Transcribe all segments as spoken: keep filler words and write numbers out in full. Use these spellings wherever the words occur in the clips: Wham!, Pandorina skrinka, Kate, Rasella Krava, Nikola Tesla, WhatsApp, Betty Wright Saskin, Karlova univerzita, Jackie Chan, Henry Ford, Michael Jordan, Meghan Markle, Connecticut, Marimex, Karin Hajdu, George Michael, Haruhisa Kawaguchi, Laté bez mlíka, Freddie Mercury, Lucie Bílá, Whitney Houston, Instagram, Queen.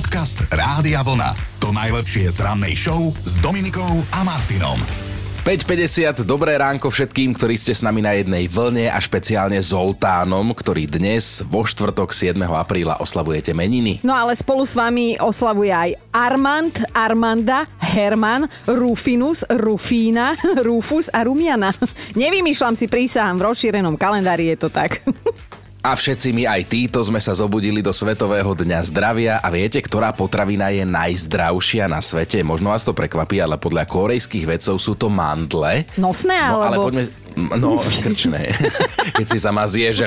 Podcast Rádia Vlna. To najlepšie z rannej show s Dominikou a Martinom. päť päťdesiat, dobré ránko všetkým, ktorí ste s nami na jednej vlne a špeciálne Zoltánom, ktorý dnes vo štvrtok siedmeho apríla oslavujete meniny. No ale spolu s vami oslavuje aj Armand, Armanda, Herman, Rufinus, Rufína, Rufus a Rumiana. Nevymýšľam si, prísahám, v rozšírenom kalendári je to tak. A všetci my aj títo sme sa zobudili do Svetového dňa zdravia a viete, ktorá potravina je najzdravšia na svete? Možno vás to prekvapí, ale podľa korejských vedcov sú to mandle. Nosné alebo... No, ale poďme... No, krčné. Keď si sa ma zje, že...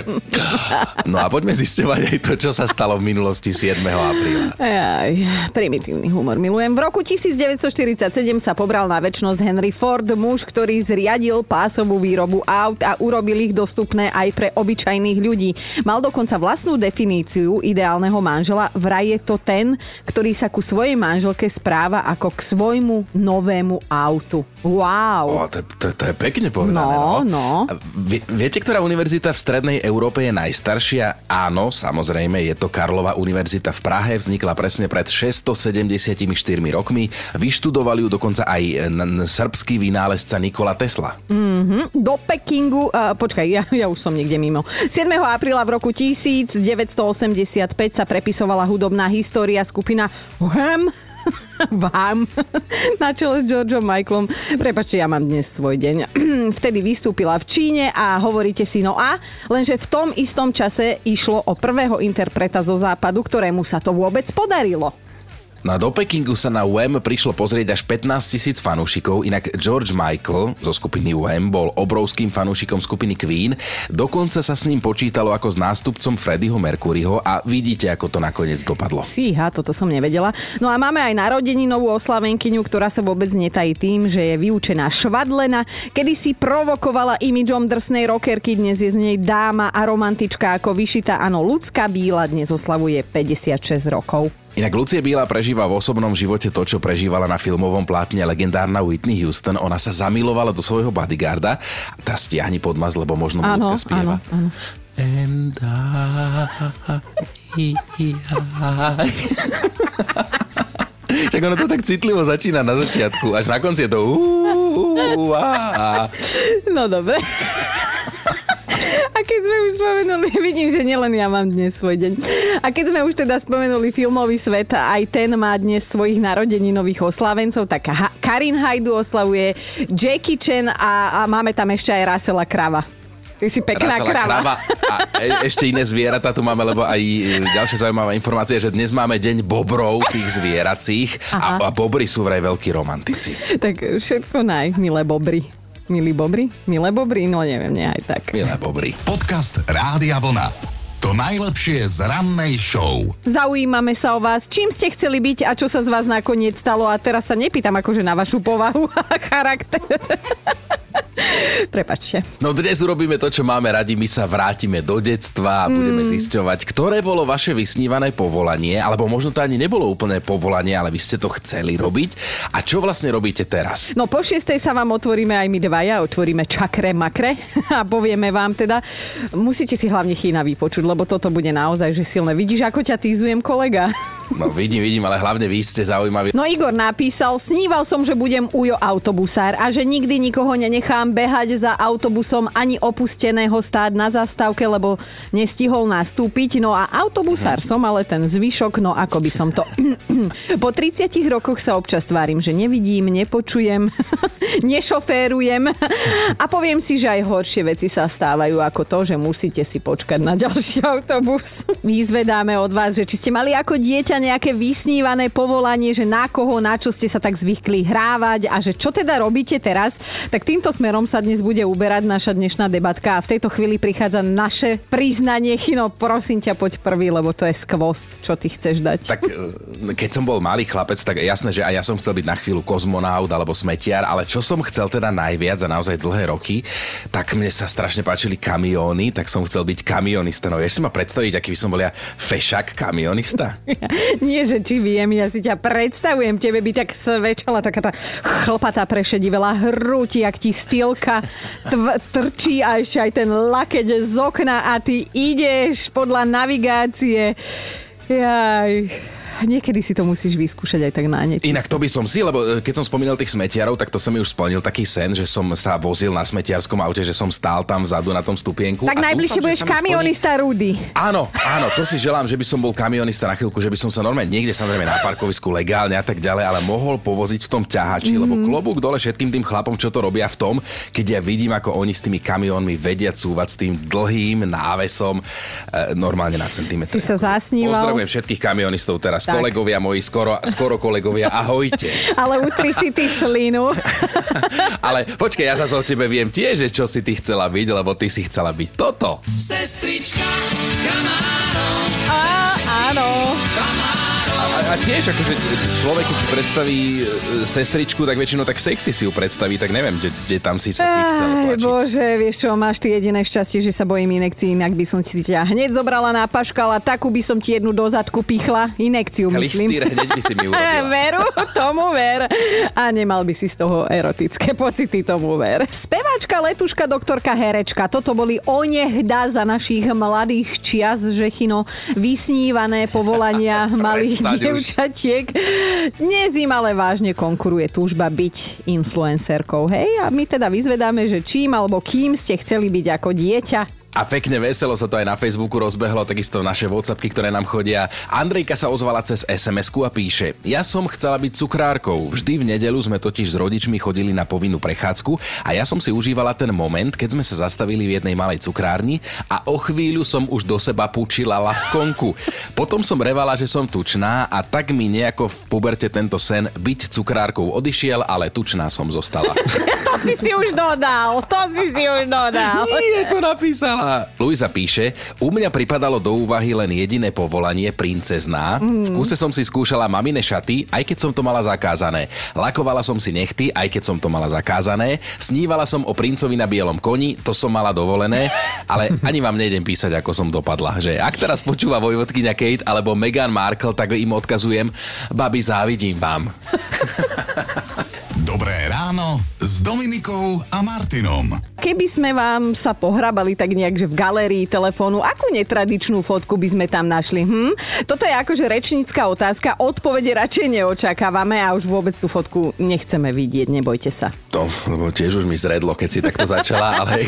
No a poďme zisťovať aj to, čo sa stalo v minulosti siedmeho apríla. Aj, primitívny humor milujem. V roku devätnásťstoštyridsaťsedem sa pobral na večnosť Henry Ford, muž, ktorý zriadil pásovú výrobu aut a urobil ich dostupné aj pre obyčajných ľudí. Mal dokonca vlastnú definíciu ideálneho manžela. Vraj je to ten, ktorý sa ku svojej manželke správa ako k svojmu novému autu. Wow. To je pekne povedané, no. No. Viete, ktorá univerzita v strednej Európe je najstaršia? Áno, samozrejme, je to Karlova univerzita v Prahe, vznikla presne pred šesťstosedemdesiatštyri rokmi. Vyštudoval ju dokonca aj srbský vynálezca Nikola Tesla. Mm-hmm. Do Pekingu, uh, počkaj, ja, ja už som niekde mimo. siedmeho apríla v roku devätnásťstoosemdesiatpäť sa prepisovala hudobná história skupina Wham! Wham! Na čele s Georgeom Michaelom. Prepáčte, ja mám dnes svoj deň. Vtedy vystúpila v Číne a hovoríte si no a, lenže v tom istom čase išlo o prvého interpreta zo západu, ktorému sa to vôbec podarilo. No do Pekingu sa na Wham! Prišlo pozrieť až pätnásťtisíc fanúšikov, inak George Michael zo skupiny Wham! Bol obrovským fanúšikom skupiny Queen, dokonca sa s ním počítalo ako s nástupcom Freddieho Mercuryho a vidíte, ako to nakoniec dopadlo. Fíha, toto som nevedela. No a máme aj narodeninovú oslavenkyňu, ktorá sa vôbec netají tým, že je vyučená švadlena, kedysi provokovala imidžom drsnej rockerky, dnes je z nej dáma a romantička ako vyšitá, áno, Lucka Bíla dnes oslavuje päťdesiatšesť rokov. Inak Lucie Bílá prežíva v osobnom živote to, čo prežívala na filmovom plátne legendárna Whitney Houston. Ona sa zamilovala do svojho bodyguarda. Tá stiahni podmaz, lebo možno mu Lucka spieva. Áno, áno. And I, I, I. Však ono to tak citlivo začína na začiatku. Až na konci je to uh, uh, uh, uh. No dobre. A keď sme už spomenuli, vidím, že nielen ja mám dnes svoj deň. A keď sme už teda spomenuli filmový svet, aj ten má dnes svojich narodeninových oslávencov, tak ha- Karin Hajdu oslavuje, Jackie Chan a, a máme tam ešte aj Rasella Krava. Ty si pekná krava. krava. A e- ešte iné zvieratá tu máme, lebo aj ďalšia zaujímavá informácia, že dnes máme deň bobrov, tých zvieracích. A, a bobry sú vraj veľkí romantici. Tak všetko naj, milé bobry. Milí bobri? Milé bobri? No neviem, nie aj tak. Milé bobri. Podcast Rádia Vlna. To najlepšie z rannej show. Zaujímame sa o vás, čím ste chceli byť a čo sa z vás nakoniec stalo. A teraz sa nepýtam akože na vašu povahu a charakter. Prepačte. No dnes urobíme to, čo máme radi. My sa vrátime do detstva a budeme mm. zisťovať, ktoré bolo vaše vysnívané povolanie, alebo možno to ani nebolo úplné povolanie, ale vy ste to chceli robiť. A čo vlastne robíte teraz? No po šiestej sa vám otvoríme aj my dvaja, otvoríme čakre makre a povieme vám teda, musíte si hlavne Chína vypočuť, lebo toto bude naozaj, že silné. Vidíš, ako ťa týzujem, kolega? No vidím, vidím, ale hlavne vy ste zaujímaví. No Igor napísal, sníval som, že budem ujo autobusár a že nikdy nikoho nenechám behať za autobusom ani opusteného stáť na zastávke, lebo nestihol nastúpiť. No a autobusár som, ale ten zvyšok, no ako by som to... Po tridsiatich rokoch sa občas tvárim, že nevidím, nepočujem, nešoférujem a poviem si, že aj horšie veci sa stávajú ako to, že musíte si počkať na ďalší autobus. Vyzvedáme od vás, že či ste mali ako dieťa nejaké vysnívané povolanie, že na koho, na čo ste sa tak zvykli hrávať a že čo teda robíte teraz, tak týmto smerom sa dnes bude uberať naša dnešná debatka a v tejto chvíli prichádza naše priznanie. Chino, prosím ťa, poď prvý, lebo to je skvost, čo ty chceš dať. Tak keď som bol malý chlapec, tak jasné, že aj ja som chcel byť na chvíľu kozmonaut alebo smetiar, ale čo som chcel teda najviac za naozaj dlhé roky, tak mne sa strašne páčili kamióny, tak som chcel byť kamionista. No vieš si ma predstaviť, aký by som bol ja fešák kamionista? Nie, že či viem, ja si ťa predstavujem, tebe by tak svečala taká tá chlpatá prešedivelá hrúti, jak ti stýlka tv- trčí a ešte aj ten lakeť z okna a ty ideš podľa navigácie. Jaj... niekedy si to musíš vyskúšať aj tak na nečisto. Inak to by som si, lebo keď som spomínal tých smetiarov, tak to sa mi už splnil taký sen, že som sa vozil na smetiarskom aute, že som stál tam vzadu na tom stupienku. Tak najbližšie budeš kamionista Rudy. Áno, áno, to si želám, že by som bol kamionista na chvíľku, že by som sa normálne niekde, samozrejme na parkovisku legálne a tak ďalej, ale mohol povoziť v tom ťahači, mm-hmm. lebo klobúk dole všetkým tým chlapom, čo to robia v tom, keď ja vidím, ako oni s tými kamiónmi vedia cúvať s tým dlhým návesom e, normálne na centimetre. Si sa zasníval. Pozdravujem všetkých kamionistov teraz. Tak. Kolegovia moji, skoro, skoro kolegovia, ahojte. Ale utri si ty slinu. Ale počkaj, ja zase o tebe viem tiež, čo si ty chcela byť, lebo ty si chcela byť toto. Sestrička s kamárom. Á, áno. A tiež, akože človek, keď si predstaví sestričku, tak väčšinou tak sexy si ju predstaví, tak neviem, kde tam si sa ty chcela tlačiť. Bože, vieš čo, máš ty jediné šťastie, že sa bojím inekcií, inak by som ti ťa hneď zobrala na paškala, takú by som ti jednu do zadku pichla, inekciu myslím. Lištyr hneď by si mi urobila. Veru, tomu ver. A nemal by si z toho erotické pocity, tomu ver. Speváčka, letuška, doktorka, herečka, toto boli onehda za našich mladých čias, že chino vysnívané povolania malých dievčat. Čatiek. Dnes im ale vážne konkuruje túžba byť influencerkou, hej? A my teda vyzvedáme, že čím alebo kým ste chceli byť ako dieťa. A pekne veselo sa to aj na Facebooku rozbehlo, takisto naše WhatsAppky, ktoré nám chodia. Andrejka sa ozvala cez es em esku a píše: Ja som chcela byť cukrárkou. Vždy v nedeľu sme totiž s rodičmi chodili na povinnú prechádzku a ja som si užívala ten moment, keď sme sa zastavili v jednej malej cukrárni a o chvíľu som už do seba púčila laskonku. Potom som revala, že som tučná a tak mi nejako v puberte tento sen byť cukrárkou odišiel, ale tučná som zostala. To si si už dodal, to si si už dodal. Nie, to napísala. A Luisa píše: U mňa pripadalo do úvahy len jediné povolanie, princezná. Mm. V kuse som si skúšala mamine šaty, aj keď som to mala zakázané. Lakovala som si nechty, aj keď som to mala zakázané. Snívala som o princovi na bielom koni, to som mala dovolené, ale ani vám nejdem písať, ako som dopadla. Že ak teraz počúva vojvodkyňa Kate alebo Meghan Markle, tak im odkazujem: Babi, závidím vám. Dobré ráno s Dominikou a Martinom. Keby sme vám sa pohrabali tak nejak, že v galérii telefónu, akú netradičnú fotku by sme tam našli? Hm? Toto je akože rečnícka otázka, odpovede radšej neočakávame a už vôbec tú fotku nechceme vidieť, nebojte sa. To, lebo tiež už mi zredlo, keď si takto začala, ale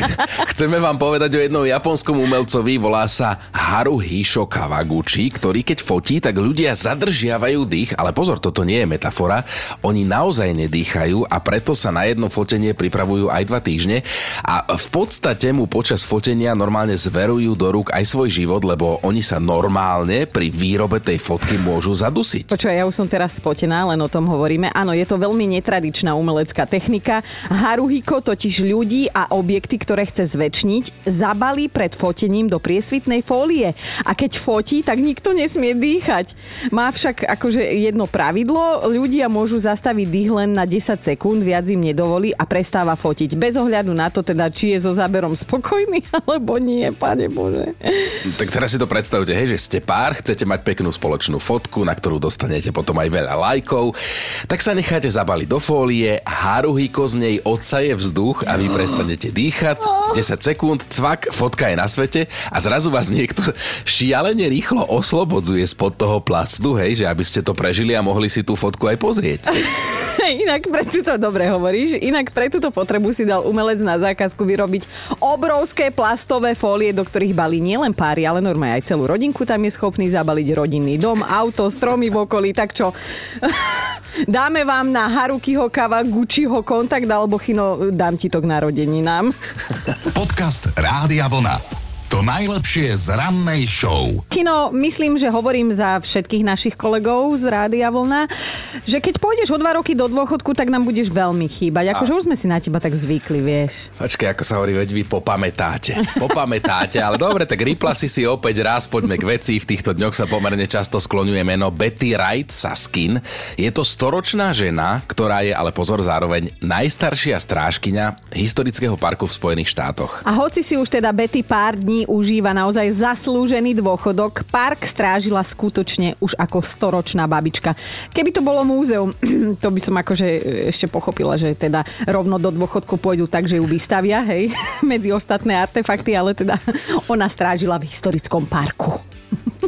chceme vám povedať o jednom japonskom umelcovi, volá sa Haruhisa Kawaguchi, ktorý keď fotí, tak ľudia zadržiavajú dých, ale pozor, toto nie je metafora, oni naozaj nedýchajú a preto sa na jedno fotenie pripravujú aj dva týždne a v podstate mu počas fotenia normálne zverujú do rúk aj svoj život, lebo oni sa normálne pri výrobe tej fotky môžu zadusiť. Počuaj, ja už som teraz spotená, len o tom hovoríme. Áno, je to veľmi netradičná umelecká technika. Haruhiko totiž ľudí a objekty, ktoré chce zväčšniť, zabalí pred fotením do priesvitnej fólie a keď fotí, tak nikto nesmie dýchať. Má však akože jedno pravidlo, ľudia môžu zastaviť dých len na desať sekúnd, viac im nedovolí a prestáva fotiť. Bez ohľadu na to teda, či je so záberom spokojný, alebo nie, Pane Bože. Tak teraz si to predstavte, hej, že ste pár, chcete mať peknú spoločnú fotku, na ktorú dostanete potom aj veľa lajkov, tak sa necháte zabaliť do fólie, Haruhiko z nej odsaje vzduch a vy prestanete dýchať, desať sekúnd, cvak, fotka je na svete a zrazu vás niekto šialene rýchlo oslobodzuje spod toho plastu, hej, že aby ste to prežili a mohli si tú fotku aj pozrieť. Inak pre túto, dobre hovoríš, inak pre túto potrebu si dal umelec na zákazku vyrobiť obrovské plastové fólie, do ktorých balí nielen páry, ale normálne aj celú rodinku, tam je schopný zabaliť rodinný dom, auto, stromy v okolí, tak čo? Dáme vám na Harukiho Kawaguchiho kontakt, alebo chino, dám ti to k narodeninám. Podcast Rádia Vlna. To najlepšie z rannej show. Kino, myslím, že hovorím za všetkých našich kolegov z Rádia Vlna, že keď pôjdeš o dva roky do dôchodku, tak nám budeš veľmi chýbať. Akože už sme si na teba tak zvykli, vieš. Počkaj, ako sa hovorí, veď vy popamätáte. Popamätáte, ale dobre, tak rýpla si si opäť raz, poďme k veci. V týchto dňoch sa pomerne často skloňuje meno Betty Wright Saskin. Je to storočná žena, ktorá je, ale pozor, zároveň najstaršia strážkyňa historického parku v Spojených štátoch. A hoci si už teda Betty pár dní užíva naozaj zaslúžený dôchodok, park strážila skutočne už ako storočná babička. Keby to bolo múzeum, to by som akože ešte pochopila, že teda rovno do dôchodku pôjdu tak, že ju vystavia, hej, medzi ostatné artefakty, ale teda ona strážila v historickom parku.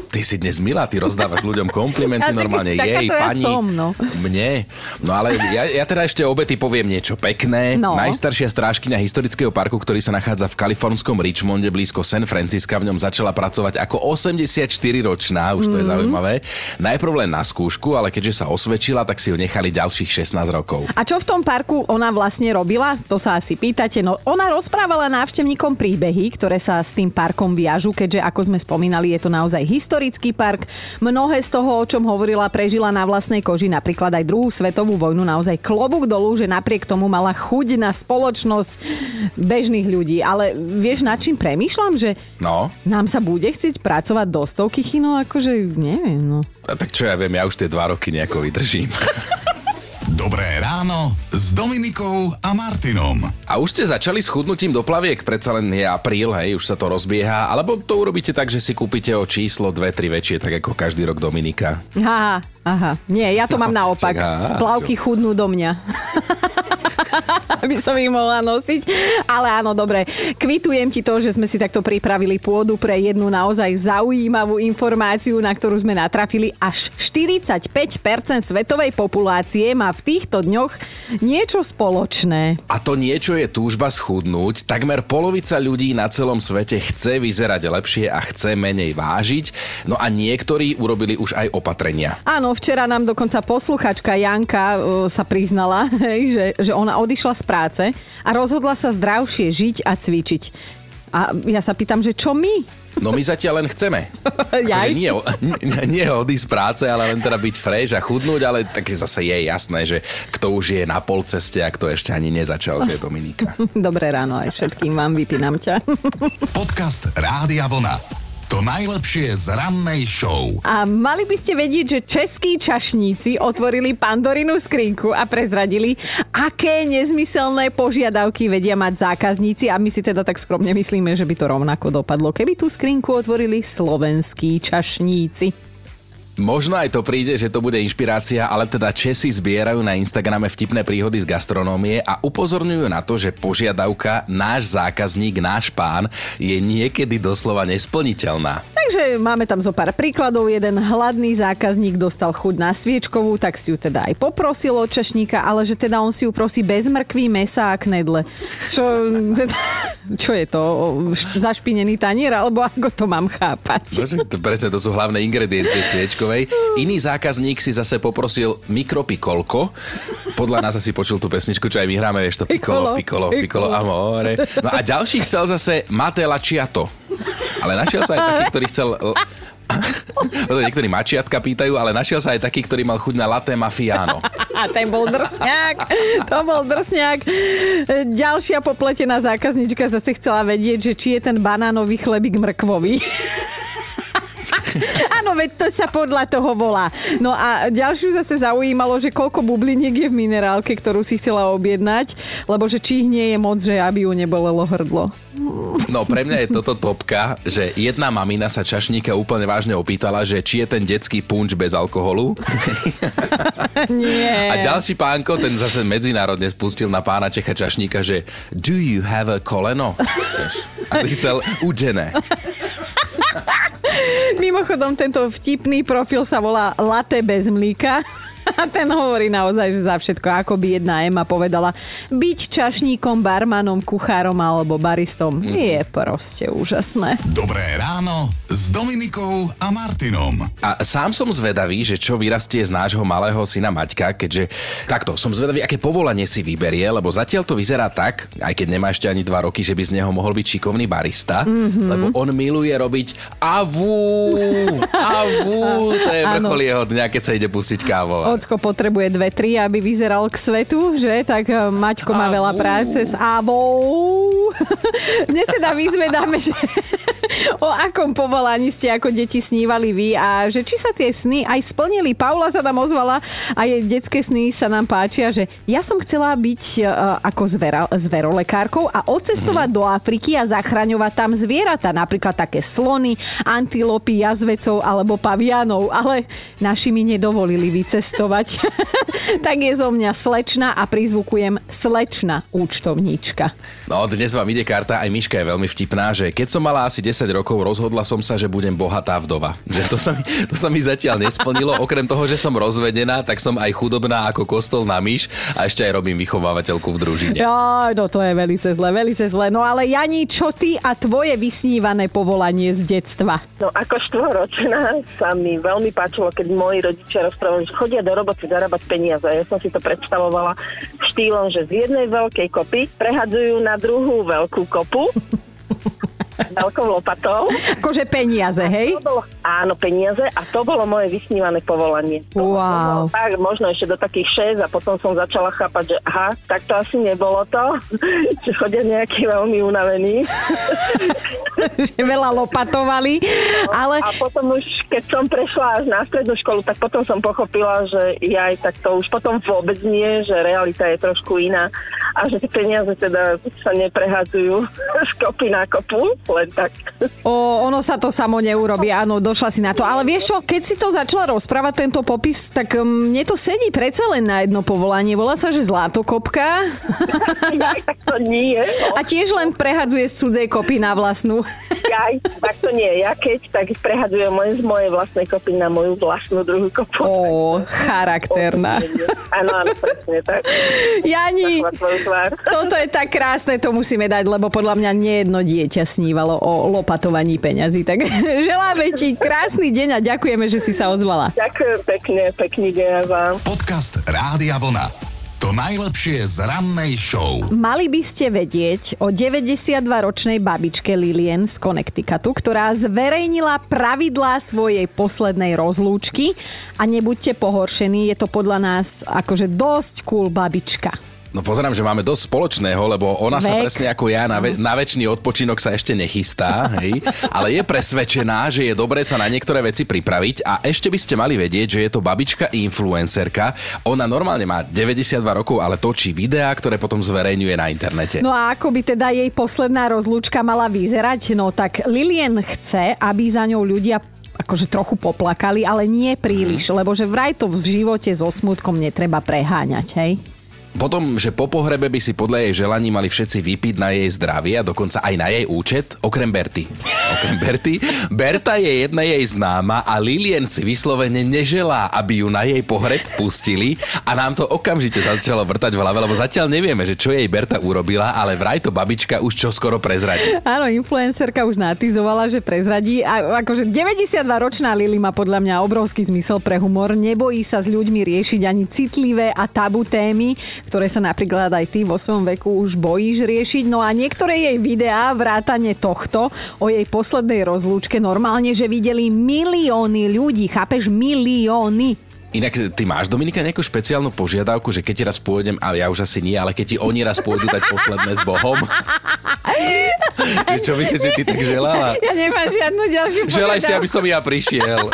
Ty si dnes milá, ty rozdávaš ľuďom komplimenty normálne. Jej, pani, ja som, no. mne. No ale ja, ja teda ešte o Betty poviem niečo pekné. No. Najstaršia strážkyňa historického parku, ktorý sa nachádza v kalifornskom Richmonde blízko San Francisca, v ňom začala pracovať ako osemdesiatštyriročná, už to mm. je zaujímavé. Najprv len na skúšku, ale keďže sa osvedčila, tak si ju nechali ďalších šestnásť rokov. A čo v tom parku ona vlastne robila? To sa asi pýtate. No ona rozprávala návštevníkom príbehy, ktoré sa s tým parkom viažu, keďže ako sme spomínali, je to naozaj historický park. Mnohé z toho, o čom hovorila, prežila na vlastnej koži, napríklad aj druhú svetovú vojnu. Naozaj klobúk dolu, že napriek tomu mala chuť na spoločnosť bežných ľudí. Ale vieš, nad čím premýšľam? Že no. nám sa bude chcieť pracovať do stovky, chino, akože neviem. No. A tak čo ja viem, ja už tie dva roky nejako vydržím. Dobré ráno s Dominikou a Martinom. A už ste začali s chudnutím do plaviek, predsa len je apríl, hej, už sa to rozbieha, alebo to urobíte tak, že si kúpite o číslo dve tri väčšie, tak ako každý rok Dominika. Aha, aha, nie, ja to no, mám naopak. Čaká, plavky chudnú do mňa. Aby som ich mohla nosiť. Ale áno, dobre. Kvitujem ti to, že sme si takto pripravili pôdu pre jednu naozaj zaujímavú informáciu, na ktorú sme natrafili. Až štyridsaťpäť percent svetovej populácie má v týchto dňoch niečo spoločné. A to niečo je túžba schudnúť. Takmer polovica ľudí na celom svete chce vyzerať lepšie a chce menej vážiť. No a niektorí urobili už aj opatrenia. Áno, včera nám dokonca posluchačka Janka uh, sa priznala, hej, že, že ona odišla z práce a rozhodla sa zdravšie žiť a cvičiť. A ja sa pýtam, že čo my? No my zatiaľ len chceme. Akože nie, nie odísť z práce, ale len teda byť fresh a chudnúť, ale tak zase je jasné, že kto už je na polceste a kto ešte ani nezačal, že je Dominika. Dobré ráno aj všetkým vám, vypínam ťa. Podcast Rádia Vlna. To najlepšie z rannej show. A mali by ste vedieť, že českí čašníci otvorili Pandorinu skrinku a prezradili, aké nezmyselné požiadavky vedia mať zákazníci. A my si teda tak skromne myslíme, že by to rovnako dopadlo, keby tú skrinku otvorili slovenskí čašníci. Možno aj to príde, že to bude inšpirácia, ale teda Česi zbierajú na Instagrame vtipné príhody z gastronómie a upozorňujú na to, že požiadavka náš zákazník, náš pán je niekedy doslova nesplniteľná. Takže máme tam zo pár príkladov. Jeden hladný zákazník dostal chuť na sviečkovú, tak si ju teda aj poprosil od čašníka, ale že teda on si ju prosí bez mrkví, mesa a knedle. Čo, čo je to? Zašpinený tanier? Alebo ako to mám chápať? Prečo, to sú hlavné ingrediencie sviečkov. Iný zákazník si zase poprosil mikropikolko. Podľa nás asi počul tú pesničku, čo aj my hráme, vieš to. Pikolo, pikolo, pikolo, amore. No a ďalší chcel zase Matela Čiato. Ale našiel sa aj taký, ktorý chcel... Niektorí mačiatka pýtajú, ale našiel sa aj taký, ktorý mal chuť na laté mafiáno. A ten bol drsňák. To bol drsňák. Ďalšia popletená zákazníčka zase chcela vedieť, že či je ten banánový chlebík mrkvový. Áno, veď to sa podľa toho volá. No a ďalšiu zase zaujímalo, že koľko bubliniek je v minerálke, ktorú si chcela objednať, lebo že či ich nie je moc, že aby ju nebolelo hrdlo. No pre mňa je toto topka, že jedna mamina sa čašníka úplne vážne opýtala, že či je ten detský punč bez alkoholu. Nie. A ďalší pánko, ten zase medzinárodne spustil na pána Čecha čašníka, že do you have a koleno? A ty chcel udené. Mimochodom, tento vtipný profil sa volá Laté bez mlíka a ten hovorí naozaj, že za všetko, ako by jedna Ema povedala, byť čašníkom, barmanom, kuchárom alebo baristom je proste úžasné. Dobré ráno s Dominikou a Martinom. A sám som zvedavý, že čo vyrastie z nášho malého syna Maťka, keďže takto, som zvedavý, aké povolanie si vyberie, lebo zatiaľ to vyzerá tak, aj keď nemá ešte ani dva roky, že by z neho mohol byť šikovný barista, mm-hmm. lebo on miluje robiť avu, avu, to je vrchol jeho dňa, keď sa ide pustiť kávovať. Ocko potrebuje dve, tri, aby vyzeral k svetu, že? Tak Maťko má veľa práce s avou. Dnes teda vyzvedáme, že o akom povolaní ste ako deti snívali vy a že či sa tie sny aj splnili. Paula sa nám ozvala a jej detské sny sa nám páčia, že ja som chcela byť ako zvera, zverolekárkou a odcestovať do Afriky a zachraňovať tam zvieratá, napríklad také slony, antilopy, jazvecov alebo pavianov, ale naši mi nedovolili vycestovať. Tak je zo mňa slečna a prizvukujem slečna účtovníčka. No dnes vám ide karta, aj Miška je veľmi vtipná, že keď som mala asi desať desať rokov rozhodla som sa, že budem bohatá vdova. Že to sa mi, to sa mi zatiaľ nesplnilo. Okrem toho, že som rozvedená, tak som aj chudobná ako kostol na myš a ešte aj robím vychovávateľku v družine. No, no to je velice zle, velice zle. No ale Jani, čo ty a tvoje vysnívané povolanie z detstva? No ako štvoročná sa mi veľmi páčilo, keď moji rodičia rozprávali, že chodia do roboty zarábať peniaze. Ja som si to predstavovala štýlom, že z jednej veľkej kopy prehadzujú na druhú veľkú kopu. Veľkou lopatou. Akože peniaze, hej? Bolo, áno, peniaze a to bolo moje vysnívané povolanie. Wow. Tak, možno ešte do takých šesť a potom som začala chápať, že aha, tak to asi nebolo to, že chodia nejaký veľmi unavený. Že veľa lopatovali. No, ale... A potom už, keď som prešla až na strednú školu, tak potom som pochopila, že ja aj tak to už potom vôbec nie, že realita je trošku iná a že tie peniaze teda sa neprehádzajú z kopy na kopu. Len tak. O, ono sa to samo neurobí, áno, došla si na to. Ale vieš čo, keď si to začala rozprávať, tento popis, tak mne to sedí predsa len na jedno povolanie. Volá sa, že zlatokopka. Jaj, tak to nie. No. A tiež len prehadzuje z cudzej kopy na vlastnú. Jaj, tak to nie. Ja keď, tak prehadzujem len z mojej vlastnej kopy na moju vlastnú druhú kopu. Ó, charakterná. Áno, áno, presne tak. Jani, toto je tak krásne, to musíme dať, lebo podľa mňa nie jedno dieťa sníva o lopatovaní peňazí. Tak želáme ti krásny deň a ďakujeme, že si sa odzvala. Ďakujem pekne, pekný deň vám. Podcast Rádia Vlna. To najlepšie z rannej show. Mali by ste vedieť o deväťdesiatdvaročnej babičke Lilien z Connecticutu, ktorá zverejnila pravidlá svojej poslednej rozlúčky a nebuďte pohoršení, je to podľa nás akože dosť cool babička. No pozerám, že máme dosť spoločného, lebo ona Vek. sa presne ako ja na, ve- na večný odpočinok sa ešte nechystá, hej, ale je presvedčená, že je dobré sa na niektoré veci pripraviť a ešte by ste mali vedieť, že je to babička influencerka. Ona normálne má deväťdesiatdva rokov, ale točí videá, ktoré potom zverejňuje na internete. No a ako by teda jej posledná rozlúčka mala vyzerať? No tak Lilien chce, aby za ňou ľudia akože trochu poplakali, ale nie príliš, lebo že vraj to v živote so smutkom netreba preháňať, hej. Potom, že po pohrebe by si podľa jej želaní mali všetci vypiť na jej zdravie a dokonca aj na jej účet, okrem Berty. Okrem Berty. Berta je jedna jej známa a Lilien si vyslovene neželá, aby ju na jej pohreb pustili a nám to okamžite začalo vrtať v hlave, lebo zatiaľ nevieme, že čo jej Berta urobila, ale vraj to babička už čoskoro prezradí. Áno, influencerka už natizovala, že prezradí. A akože deväťdesiatdvaročná Lili má podľa mňa obrovský zmysel pre humor, nebojí sa s ľuďmi riešiť ani citlivé a tabu témy, ktoré sa napríklad aj ty vo svojom veku už bojíš riešiť. No a niektoré jej videá, vrátane tohto, o jej poslednej rozlúčke normálne, že videli milióny ľudí, chápeš? Milióny. Inak ty máš, Dominika, nejakú špeciálnu požiadavku, že keď ti raz pôjdem, a ja už asi nie, ale keď ti oni raz pôjdu dať posledné s Bohom? Čo by si si ty tak želala? Ja nemám žiadnu ďalšiu požiadavku. Želaj si, aby som ja prišiel.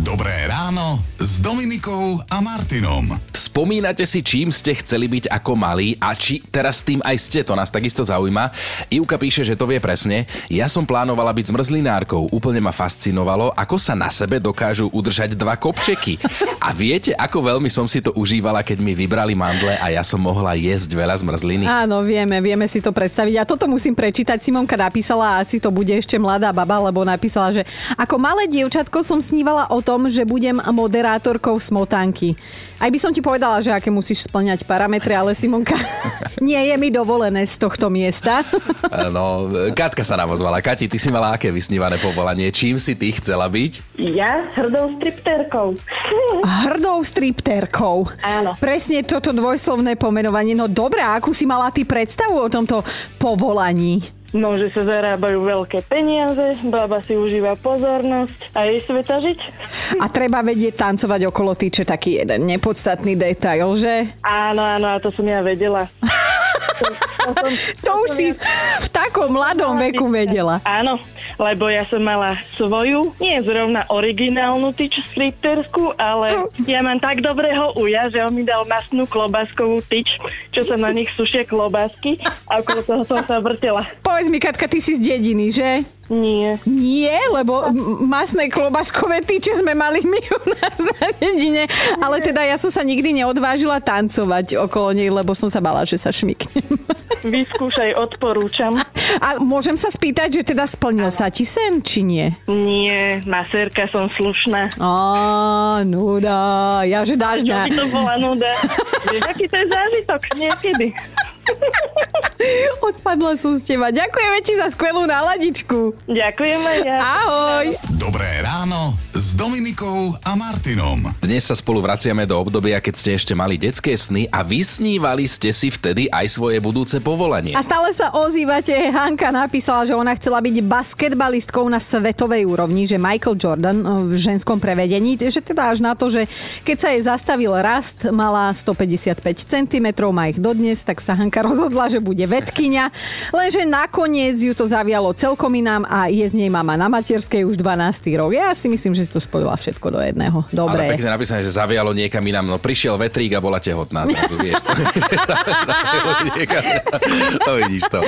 Dobré ráno s Dominikou a Martinom. Spomínate si, čím ste chceli byť ako malí a či teraz tým aj ste, to nás takisto zaujíma. Ivka píše, že to vie presne. Ja som plánovala byť zmrzlinárkou. Úplne ma fascinovalo, ako sa na sebe dokážu udržať dva kopčeky. A viete, ako veľmi som si to užívala, keď mi vybrali mandle a ja som mohla jesť veľa zmrzliny. Áno, vieme, vieme si to predstaviť. A toto musím prečítať. Simonka napísala, a asi to bude ešte mladá baba, lebo napísala, že ako malé dievčatko som snívala o tom, že budem moderátorkou Smotanky. Aj by som ti povedala, že aké musíš spĺňať parametre, ale Simonka, nie je mi dovolené z tohto miesta. No, Katka sa nám ozvala. Kati, ty si mala aké vysnívané povolanie? Čím si ty chcela byť? Ja hrdou striptérkou. Hrdou striptérkou. Áno. Presne toto dvojslovné pomenovanie. No dobré, akú si mala ty predstavu o tomto povolaní? No, že sa zarábajú veľké peniaze, baba si užíva pozornosť a jej sveta žiť. A treba vedieť tancovať okolo tyče, taký jeden nepodstatný detail, že? Áno, áno, a to som ja vedela. To, to, som, to, to už si ja... v takom mladom veku vedela. Áno, lebo ja som mala svoju, nie zrovna originálnu tyč stripterskú, ale ja mám tak dobrého uja, že on mi dal masnú klobáskovú tyč, čo sa na nich sušia klobásky a okolo toho som sa vrtela. Povedz mi, Katka, ty si z dediny, že? Nie. Nie, lebo masné klobaskové tyče sme mali my u nás na dedine, ale teda ja som sa nikdy neodvážila tancovať okolo nej, lebo som sa bala, že sa šmiknem. Vyskúšaj, odporúčam. A môžem sa spýtať, že teda splnil sa ti sen, či nie? Nie, masérka, som slušná. Á, nuda, ja že dáš na... Čo by to bola nuda? Vieš, aký to je zážitok niekedy? Odpadla som z teba. Ďakujeme ti za skvelú náladičku. Ďakujem aj ja. Ahoj. Dobré ráno s Dominikou a Martinom. Dnes sa spolu vraciame do obdobia, keď ste ešte mali detské sny a vysnívali ste si vtedy aj svoje budúce povolanie. A stále sa ozývate. Hanka napísala, že ona chcela byť basketbalistkou na svetovej úrovni, že Michael Jordan v ženskom prevedení, že teda až na to, že keď sa jej zastavil rast, mala stopäťdesiatpäť centimetrov, má ich dodnes, tak sa Hanka rozhodla, že bude vedkyňa, lenže nakoniec ju to zavialo celkom inám a je z nej mama na materskej už dvanásty rok. Ja si myslím, že si to spojila všetko do jedného. Dobre. Ale pekne napísané, že zavialo niekam inám. No prišiel vetrík a bola tehotná. Zrazu, vieš. Zavialo niekam. No vidíš to.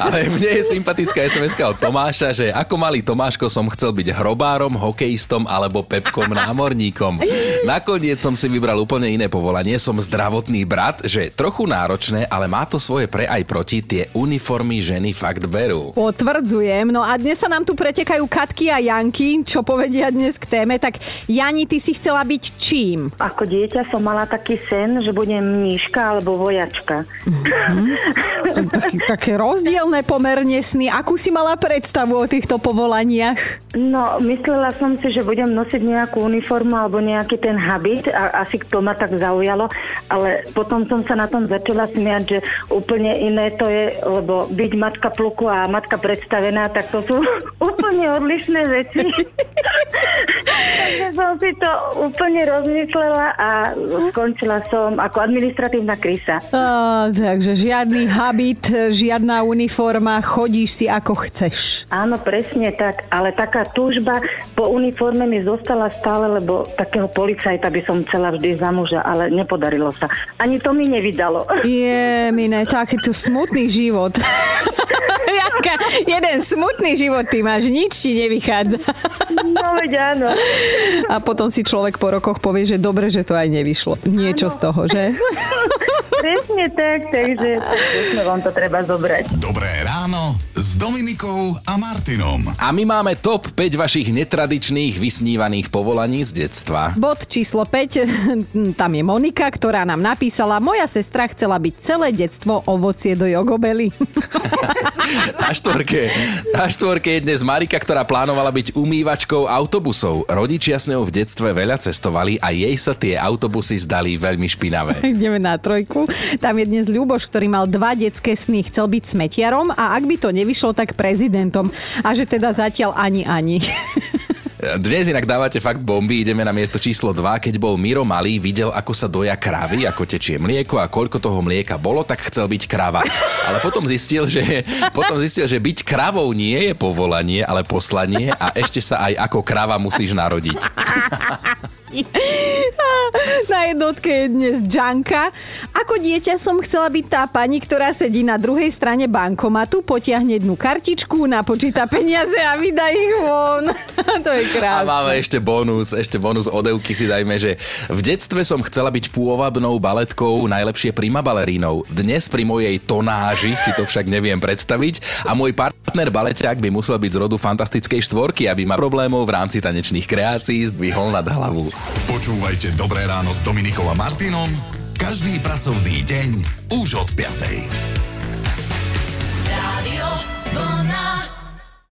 Ale mne je sympatická es em eska od Tomáša, že ako malý Tomáško som chcel byť hrobárom, hokejistom alebo pepkom námorníkom. Nakoniec som si vybral úplne iné povolanie. Som zdravotný brat, že trochu náročné, ale má to svoje pre aj proti, tie uniformy ženy fakt berú. Potvrdzujem. No a dnes sa nám tu pretekajú Katky a Janky, čo povedia dnes k téme. Tak Jani, ty si chcela byť čím? Ako dieťa som mala taký sen, že budem mníška alebo vojačka. Mm-hmm. Také tak rozdielne pomerne sny. Akú si mala predstavu o týchto povolaniach? No, myslela som si, že budem nosiť nejakú uniformu alebo nejaký ten habit a asi to ma tak zaujalo, ale potom som sa na tom začala smiať, že úplne iné to je, lebo byť matka pluku a matka predstavená, tak to sú úplne odlišné veci. Takže som si to úplne rozmyslela a skončila som ako administratívna krysa. Oh, takže žiadny habit, žiadna uniforma, chodíš si ako chceš. Áno, presne tak, ale taká túžba po uniforme mi zostala stále, lebo takého policajta by som chcela vždy za muža, ale nepodarilo sa. Ani to mi nevydalo. Je, mine, takýto smutný život. Janka, jeden smutný život ty máš, nič ti nevychádza. No veď áno. A potom si človek po rokoch povie, že dobre, že to aj nevyšlo. Niečo áno. Z toho, že? Presne tak, takže presne vám to treba zobrať. Dobré ráno s Dominikou a Martinom. A my máme top päť vašich netradičných vysnívaných povolaní z detstva. Bod číslo päť, tam je Monika, ktorá nám napísala: moja sestra chcela byť celé detstvo ovocie do jogobely. Na štvorke. Na štvorke je dnes Marika, ktorá plánovala byť umývačkou autobusov. Rodičia s ňou v detstve veľa cestovali a jej sa tie autobusy zdali veľmi špinavé. Ideme na trojku. Tam je dnes Ľuboš, ktorý mal dva detské sny. Chcel byť smetiarom a ak by to nevyšlo, tak prezidentom. A že teda zatiaľ ani, ani. Dnes inak dávate fakt bomby, ideme na miesto číslo dva. Keď bol Miro malý, videl, ako sa doja kravy, ako tečie mlieko a koľko toho mlieka bolo, tak chcel byť krava. Ale potom zistil, že, potom zistil, že byť kravou nie je povolanie, ale poslanie a ešte sa aj ako krava musíš narodiť. Na jednotke je dnes Janka. Ako dieťa som chcela byť tá pani, ktorá sedí na druhej strane bankomatu, potiahne jednu kartičku, napočíta peniaze a vydá ich von. To je krásne. A máme ešte bonus, ešte bonus od Evky si dajme, že v detstve som chcela byť pôvabnou baletkou, najlepšie prima balerínou. Dnes pri mojej tonáži si to však neviem predstaviť a môj partner baleťák by musel byť z rodu fantastickej štvorky, aby ma problémov v rámci tanečných kreácií zdvihol nad hlavu. Počúvajte Dobré ráno s Dominikom a Martinom každý pracovný deň už od piatej.